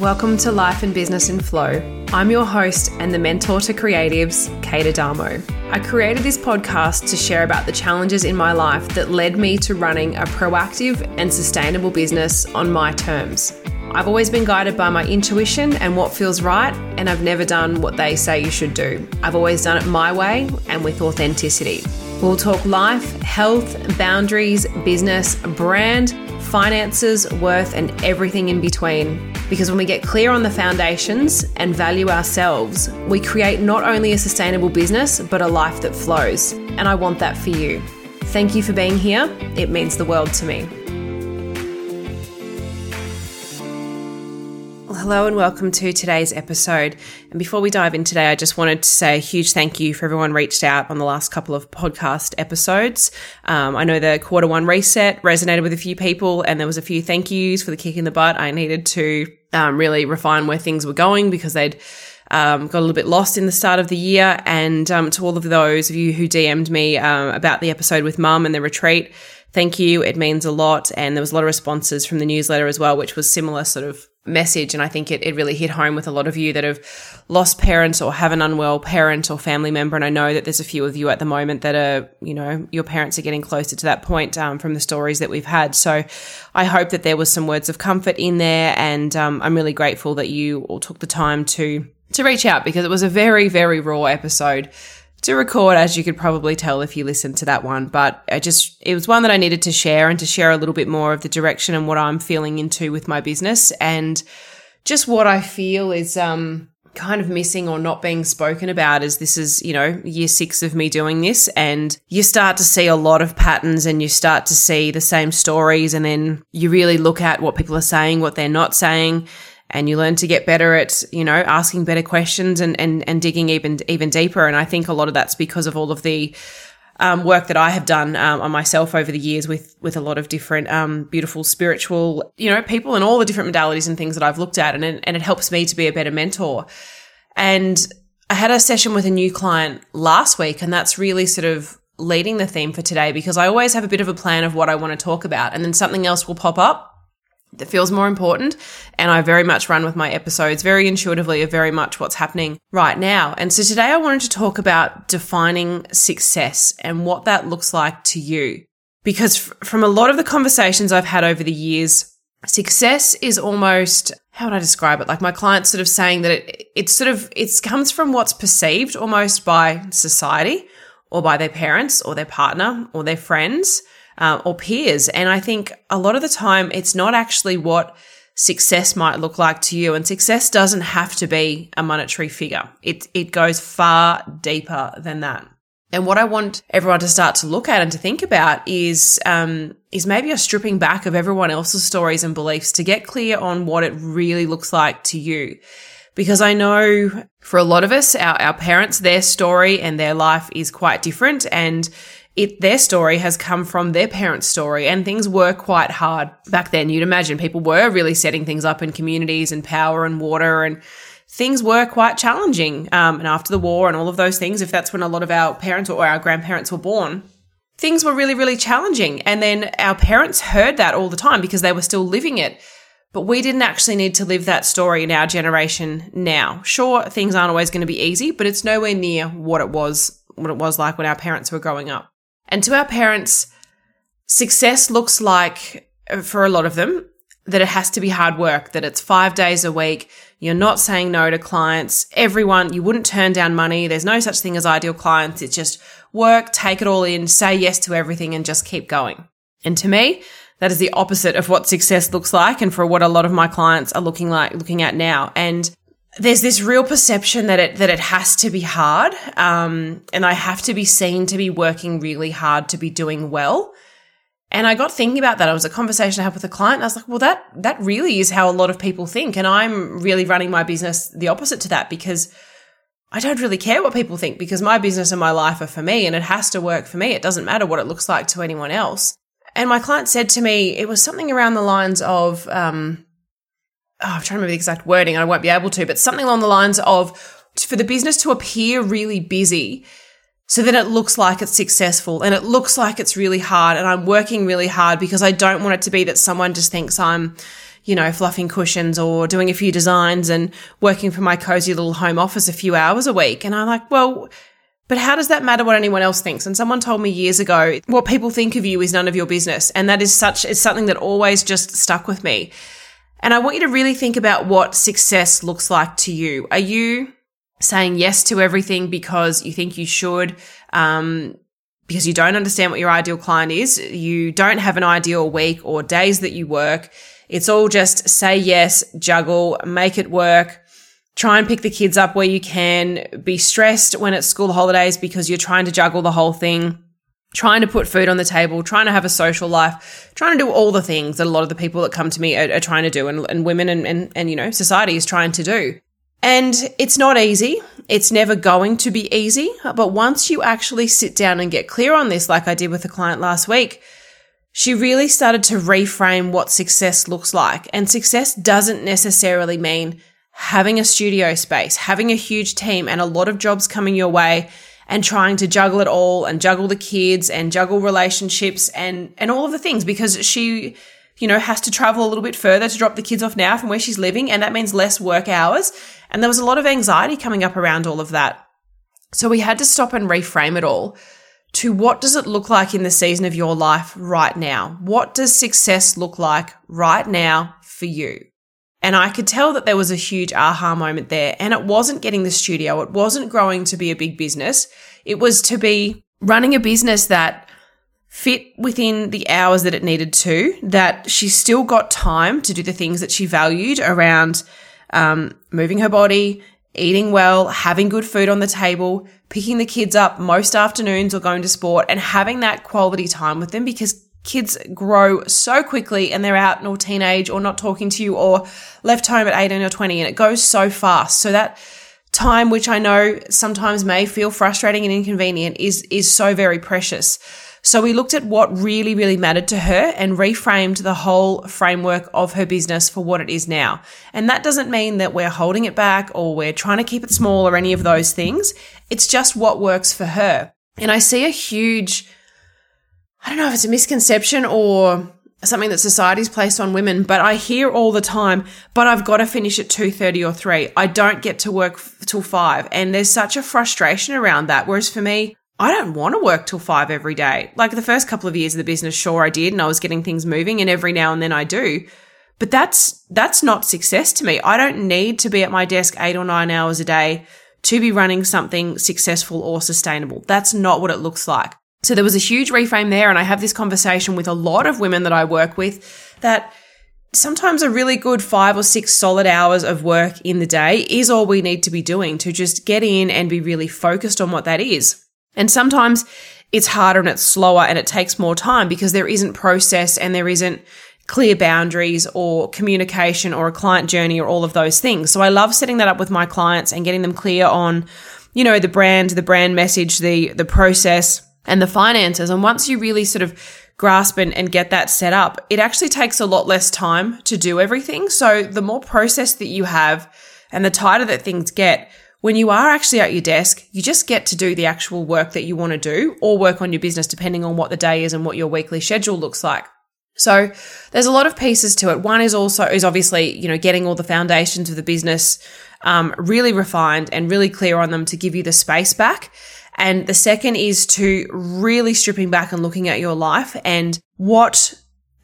Welcome to Life and Business in Flow. I'm your host and the mentor to creatives, Kate Adamo. I created this podcast to share about the challenges in my life that led me to running a proactive and sustainable business on my terms. I've always been guided by my intuition and what feels right, and I've never done what they say you should do. I've always done it my way and with authenticity. We'll talk life, health, boundaries, business, brand, finances, worth, and everything in between. Because when we get clear on the foundations and value ourselves, we create not only a sustainable business, but a life that flows. And I want that for you. Thank you for being here. It means the world to me. Hello and welcome to today's episode. And before we dive in today, I just wanted to say a huge thank you for everyone reached out on the last couple of podcast episodes. I know the quarter one reset resonated with a few people, and there was a few thank yous for the kick in the butt. I needed to really refine where things were going because they'd got a little bit lost in the start of the year. And to all of those of you who DM'd me about the episode with Mum and the retreat, thank you. It means a lot. And there was a lot of responses from the newsletter as well, which was similar sort of message. And I think it really hit home with a lot of you that have lost parents or have an unwell parent or family member. And I know that there's a few of you at the moment that are, you know, your parents are getting closer to that point from the stories that we've had. So I hope that there was some words of comfort in there. And I'm really grateful that you all took the time to reach out, because it was a very, very raw episode to record, as you could probably tell if you listened to that one. But it was one that I needed to share, and to share a little bit more of the direction and what I'm feeling into with my business, and just what I feel is kind of missing or not being spoken about, as this is, you know, year 6 of me doing this, and you start to see a lot of patterns and you start to see the same stories, and then you really look at what people are saying, what they're not saying. And you learn to get better at, you know, asking better questions and digging even deeper. And I think a lot of that's because of all of the work that I have done on myself over the years with a lot of different beautiful spiritual, you know, people and all the different modalities and things that I've looked at. And it helps me to be a better mentor. And I had a session with a new client last week, and that's really sort of leading the theme for today, because I always have a bit of a plan of what I want to talk about, and then something else will pop up that feels more important. And I very much run with my episodes very intuitively of very much what's happening right now. And so today I wanted to talk about defining success and what that looks like to you. Because from a lot of the conversations I've had over the years, success is almost, how would I describe it? Like my clients sort of saying that it comes from what's perceived almost by society or by their parents or their partner or their friends, or peers. And I think a lot of the time it's not actually what success might look like to you. And success doesn't have to be a monetary figure. It goes far deeper than that. And what I want everyone to start to look at and to think about is maybe a stripping back of everyone else's stories and beliefs to get clear on what it really looks like to you. Because I know for a lot of us, our parents, their story and their life is quite different, and their story has come from their parents' story, and things were quite hard back then. You'd imagine people were really setting things up in communities and power and water, and things were quite challenging. And after the war and all of those things, if that's when a lot of our parents or our grandparents were born, things were really, really challenging. And then our parents heard that all the time because they were still living it. But we didn't actually need to live that story in our generation now. Sure, things aren't always going to be easy, but it's nowhere near what it was like when our parents were growing up. And to our parents, success looks like, for a lot of them, that it has to be hard work, that it's 5 days a week, you're not saying no to clients, you wouldn't turn down money, there's no such thing as ideal clients, it's just work, take it all in, say yes to everything, and just keep going. And to me, that is the opposite of what success looks like, and for what a lot of my clients are looking at now. And there's this real perception that it has to be hard, and I have to be seen to be working really hard to be doing well. And I got thinking about that. It was a conversation I had with a client, and I was like, well, that really is how a lot of people think, and I'm really running my business the opposite to that, because I don't really care what people think, because my business and my life are for me, and it has to work for me. It doesn't matter what it looks like to anyone else. And my client said to me, it was something around the lines of I'm trying to remember the exact wording, I won't be able to, but something along the lines of, for the business to appear really busy, so then it looks like it's successful and it looks like it's really hard and I'm working really hard, because I don't want it to be that someone just thinks I'm, you know, fluffing cushions or doing a few designs and working from my cozy little home office a few hours a week. And I'm like, well, but how does that matter what anyone else thinks? And someone told me years ago, what people think of you is none of your business. And that is it's something that always just stuck with me. And I want you to really think about what success looks like to you. Are you saying yes to everything because you think you should, because you don't understand what your ideal client is? You don't have an ideal week or days that you work. It's all just say yes, juggle, make it work, try and pick the kids up where you can, be stressed when it's school holidays because you're trying to juggle the whole thing, trying to put food on the table, trying to have a social life, trying to do all the things that a lot of the people that come to me are trying to do, and women and you know, society is trying to do. And it's not easy. It's never going to be easy. But once you actually sit down and get clear on this, like I did with a client last week, she really started to reframe what success looks like. And success doesn't necessarily mean having a studio space, having a huge team and a lot of jobs coming your way, and trying to juggle it all and juggle the kids and juggle relationships and all of the things, because she, you know, has to travel a little bit further to drop the kids off now from where she's living. And that means less work hours. And there was a lot of anxiety coming up around all of that. So we had to stop and reframe it all to what does it look like in the season of your life right now? What does success look like right now for you? And I could tell that there was a huge aha moment there. And it wasn't getting the studio. It wasn't growing to be a big business. It was to be running a business that fit within the hours that it needed to, that she still got time to do the things that she valued around moving her body, eating well, having good food on the table, picking the kids up most afternoons or going to sport and having that quality time with them, because kids grow so quickly and they're out or teenage or not talking to you or left home at 18 or 20 and it goes so fast. So that time, which I know sometimes may feel frustrating and inconvenient, is so very precious. So we looked at what really, really mattered to her and reframed the whole framework of her business for what it is now. And that doesn't mean that we're holding it back or we're trying to keep it small or any of those things. It's just what works for her. And I see a huge, I don't know if it's a misconception or something that society's placed on women, but I hear all the time, but I've got to finish at 2:30 or 3. I don't get to work till 5. And there's such a frustration around that. Whereas for me, I don't want to work till 5 every day. Like the first couple of years of the business, sure I did, and I was getting things moving and every now and then I do, but that's not success to me. I don't need to be at my desk 8 or 9 hours a day to be running something successful or sustainable. That's not what it looks like. So there was a huge reframe there, and I have this conversation with a lot of women that I work with that sometimes a really good 5 or 6 solid hours of work in the day is all we need to be doing to just get in and be really focused on what that is. And sometimes it's harder and it's slower and it takes more time because there isn't process and there isn't clear boundaries or communication or a client journey or all of those things. So I love setting that up with my clients and getting them clear on, you know, the brand message, the process, and the finances. And once you really sort of grasp and get that set up, it actually takes a lot less time to do everything. So the more process that you have and the tighter that things get, when you are actually at your desk, you just get to do the actual work that you want to do or work on your business, depending on what the day is and what your weekly schedule looks like. So there's a lot of pieces to it. One is obviously, you know, getting all the foundations of the business really refined and really clear on them to give you the space back. And the second is to really stripping back and looking at your life and what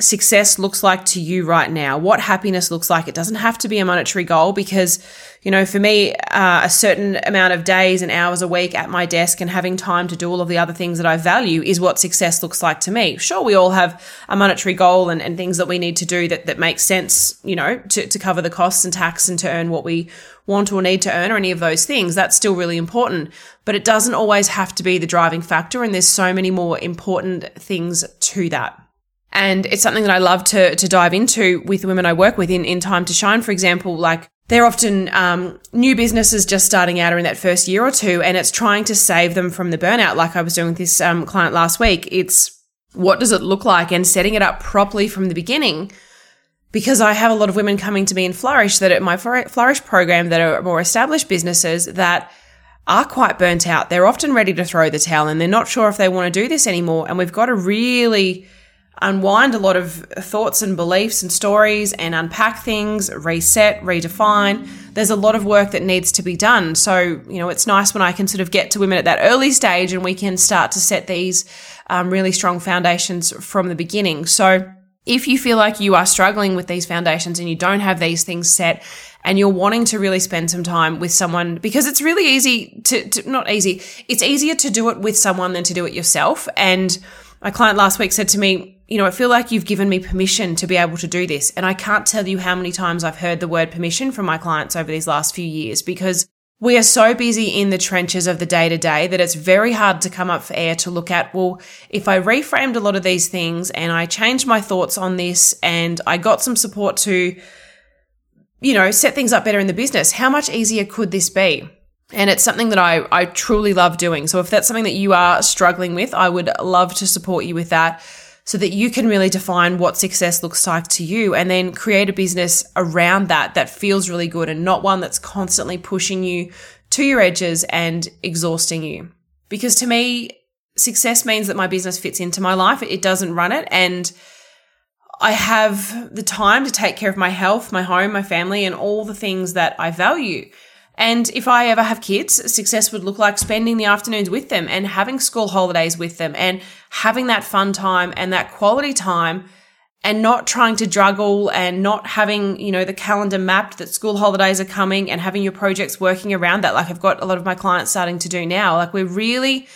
success looks like to you right now, what happiness looks like. It doesn't have to be a monetary goal because, you know, for me, a certain amount of days and hours a week at my desk and having time to do all of the other things that I value is what success looks like to me. Sure, we all have a monetary goal and things that we need to do that make sense, you know, to cover the costs and tax and to earn what we want or need to earn or any of those things. That's still really important, but it doesn't always have to be the driving factor. And there's so many more important things to that. And it's something that I love to dive into with women I work with in Time to Shine, for example. Like they're often new businesses just starting out or in that first year or two, and it's trying to save them from the burnout. Like I was doing with this client last week, it's what does it look like and setting it up properly from the beginning, because I have a lot of women coming to me in Flourish that at my Flourish program that are more established businesses that are quite burnt out. They're often ready to throw the towel and they're not sure if they want to do this anymore. And we've got to really unwind a lot of thoughts and beliefs and stories and unpack things, reset, redefine. There's a lot of work that needs to be done. So, you know, it's nice when I can sort of get to women at that early stage and we can start to set these really strong foundations from the beginning. So if you feel like you are struggling with these foundations and you don't have these things set and you're wanting to really spend some time with someone, because it's really easy it's easier to do it with someone than to do it yourself. And my client last week said to me, you know, I feel like you've given me permission to be able to do this. And I can't tell you how many times I've heard the word permission from my clients over these last few years, because we are so busy in the trenches of the day-to-day that it's very hard to come up for air to look at, well, if I reframed a lot of these things and I changed my thoughts on this and I got some support to, you know, set things up better in the business, how much easier could this be? And it's something that I truly love doing. So if that's something that you are struggling with, I would love to support you with that, so that you can really define what success looks like to you and then create a business around that that feels really good and not one that's constantly pushing you to your edges and exhausting you. Because to me, success means that my business fits into my life. It doesn't run it. And I have the time to take care of my health, my home, my family, and all the things that I value. And if I ever have kids, success would look like spending the afternoons with them and having school holidays with them and having that fun time and that quality time and not trying to juggle and not having, you know, the calendar mapped that school holidays are coming and having your projects working around that. Like I've got a lot of my clients starting to do now. Like we're really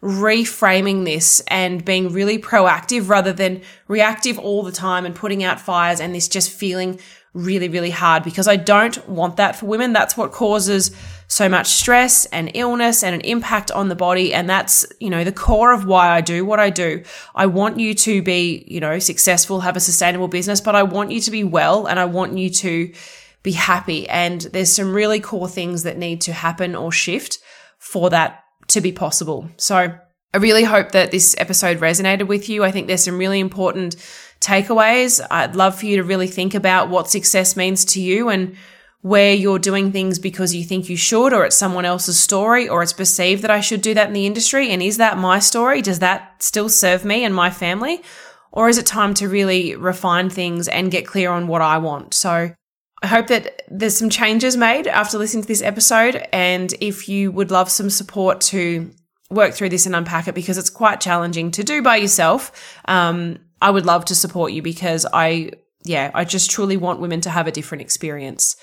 reframing this and being really proactive rather than reactive all the time and putting out fires and this just feeling really, really hard, because I don't want that for women. That's what causes so much stress and illness and an impact on the body. And that's, you know, the core of why I do what I do. I want you to be, you know, successful, have a sustainable business, but I want you to be well and I want you to be happy. And there's some really core things that need to happen or shift for that to be possible. So I really hope that this episode resonated with you. I think there's some really important takeaways. I'd love for you to really think about what success means to you and where you're doing things because you think you should, or it's someone else's story, or it's perceived that I should do that in the industry. And is that my story? Does that still serve me and my family? Or is it time to really refine things and get clear on what I want? So I hope that there's some changes made after listening to this episode. And if you would love some support to work through this and unpack it, because it's quite challenging to do by yourself, I would love to support you, because I just truly want women to have a different experience.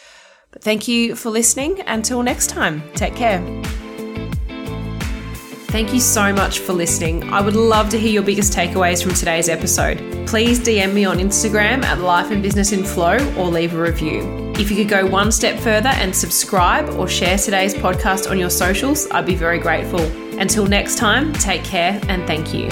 But thank you for listening. Until next time, take care. Thank you so much for listening. I would love to hear your biggest takeaways from today's episode. Please DM me on Instagram at Life and Business in Flow, or leave a review. If you could go one step further and subscribe or share today's podcast on your socials, I'd be very grateful. Until next time, take care and thank you.